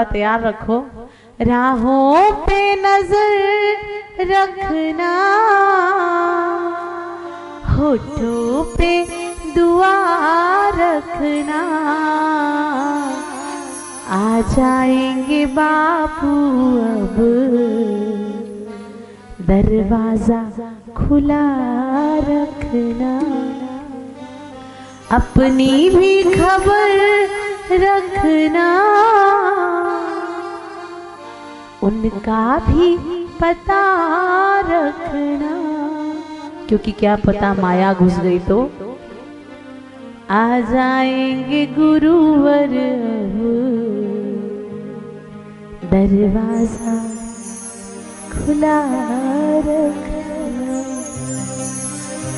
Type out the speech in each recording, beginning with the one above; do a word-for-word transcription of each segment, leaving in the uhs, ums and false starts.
तैयार रखो। राहों पे नजर रखना, होठों पे दुआ रखना, आ जाएंगे बापू अब दरवाजा खुला रखना। अपनी भी खबर रखना, उनका भी पता रखना, क्योंकि क्या पता माया घुस गई तो। आ जाएंगे गुरुवर दरवाजा खुला रखना।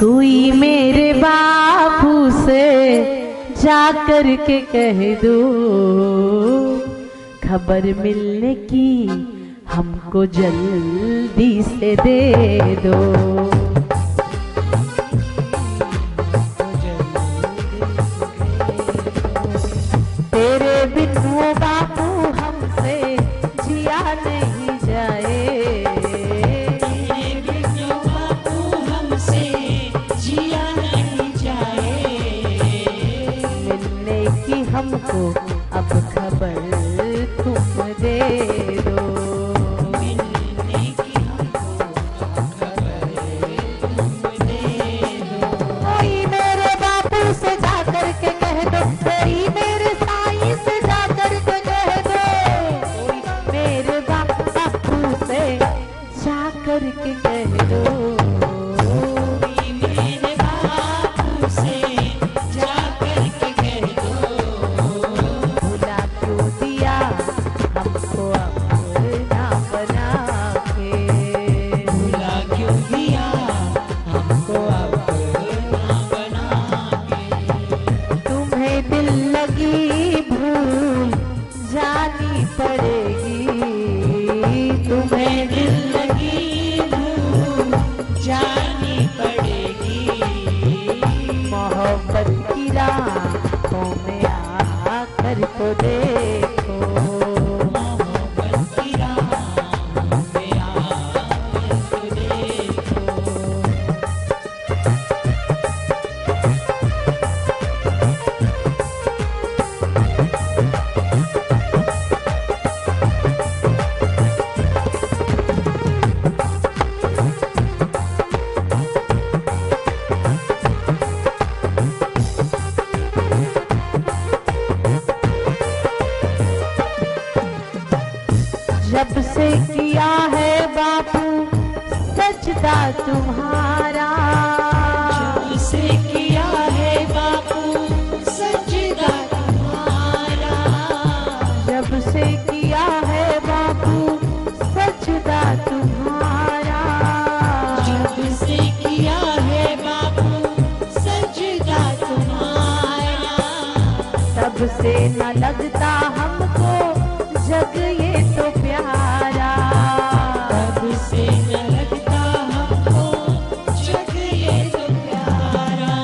कोई मेरे बापू से जाकर के कह दो, खबर मिलने की हमको जल्दी से दे दो। हमको अब खबर तुम दे दो, मिलने की हमको अब खबर तुम दे दो। कोई मेरे बापू से जाकर के कह दो, कोई मेरे साईं से जाकर के कह दो, कोई मेरे बापू से जाकर के कह दो। जब से किया है बापू सजदा तुम्हारा, जब से किया है बापू सजदा तुम्हारा, जब से किया है बापू सजदा तुम्हारा, जब से किया है बापू सजदा तुम्हारा, तब से न लगता हमको जग ये तो प्यारा, तब से न लगता हमको जग ये तो प्यारा।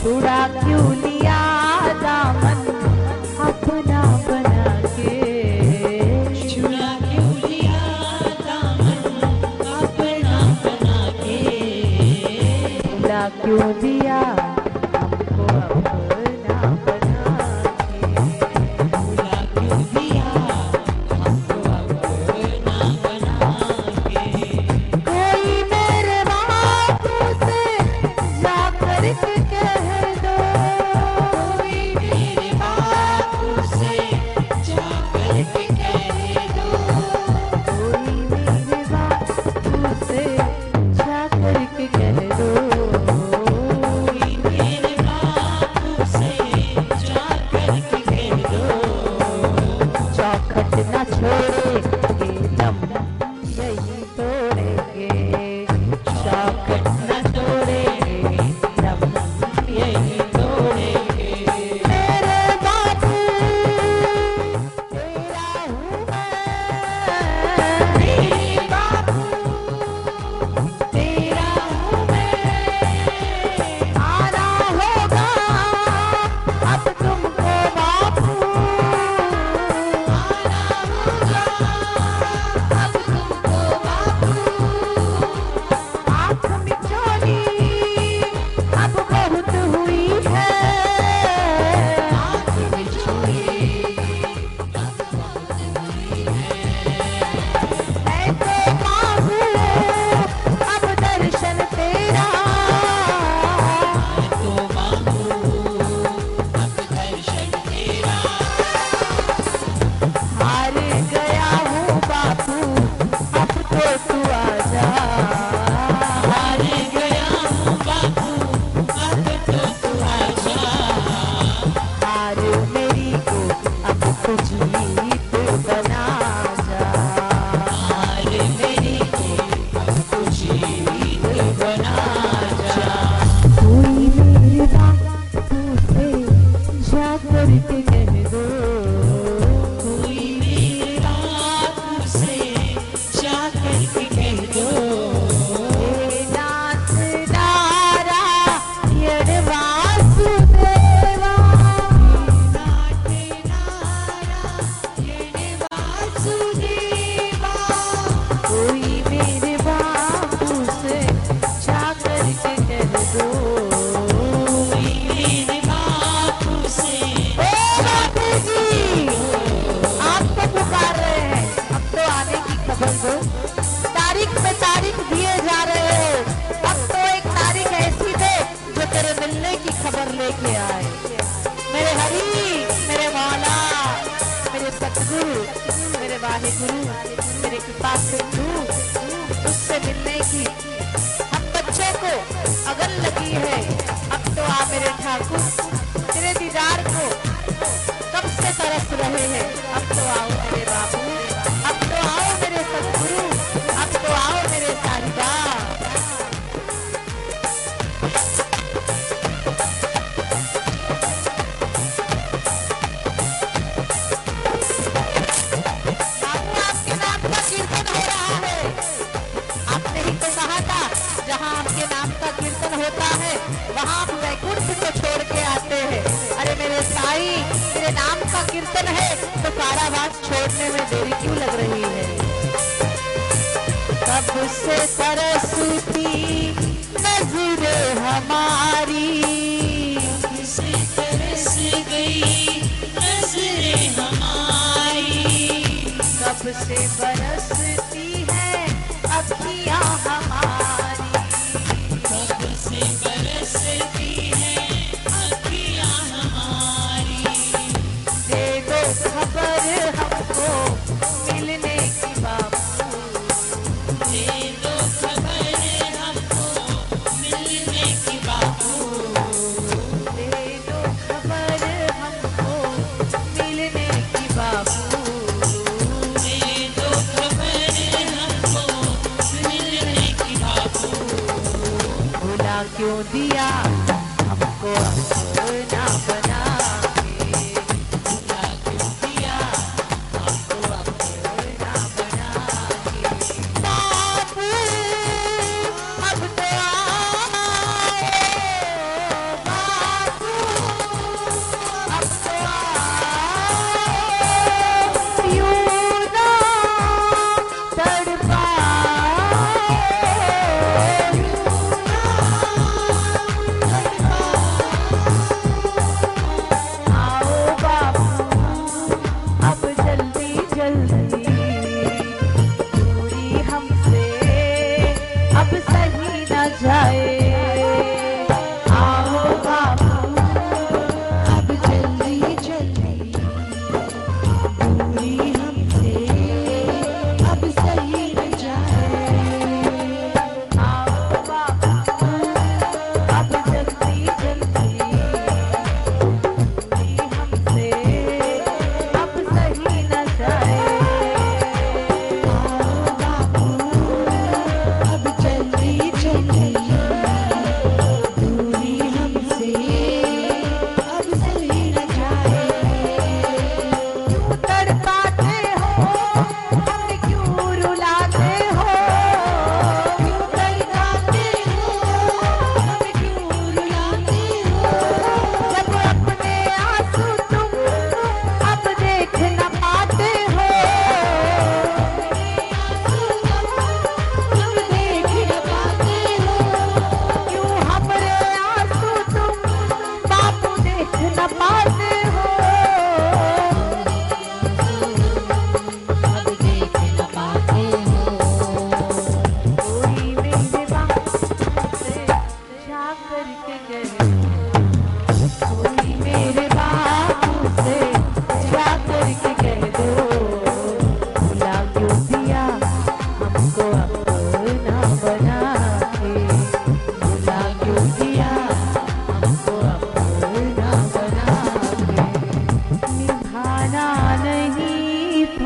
छुड़ा क्यों लिया दामन अपना बना के, छुड़ा क्यों लिया दामन अपना बना के, छुड़ा क्यों दिया हमको अपना बना के। Oh,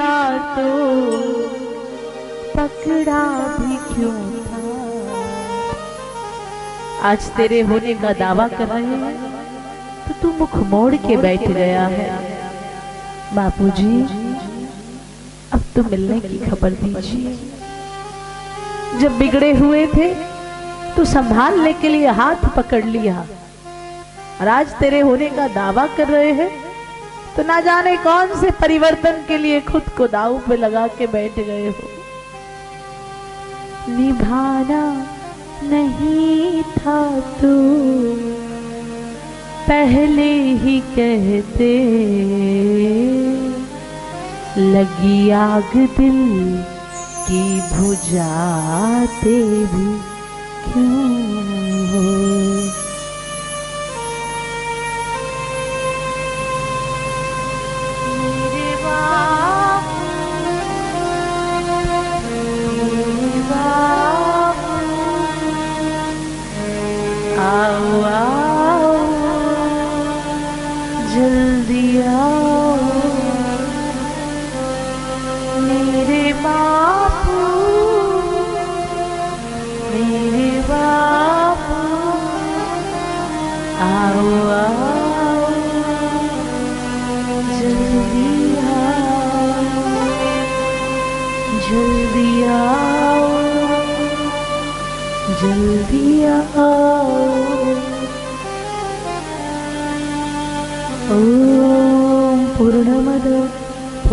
करना तो पकड़ा भी क्यों था। आज तेरे होने का दावा कर रहे हैं तो तू मुख मोड़ के बैठ गया है। बापूजी, अब तो मिलने की खबर दीजिए। जब बिगड़े हुए थे तो संभालने के लिए हाथ पकड़ लिया, और आज तेरे होने का दावा कर रहे हैं तो ना जाने कौन से परिवर्तन के लिए खुद को दांव पे लगा के बैठ गए हो। निभाना नहीं था तू पहले ही कहते, लगी आग दिल की बुझाते भी क्यों हो। पूर्ण मद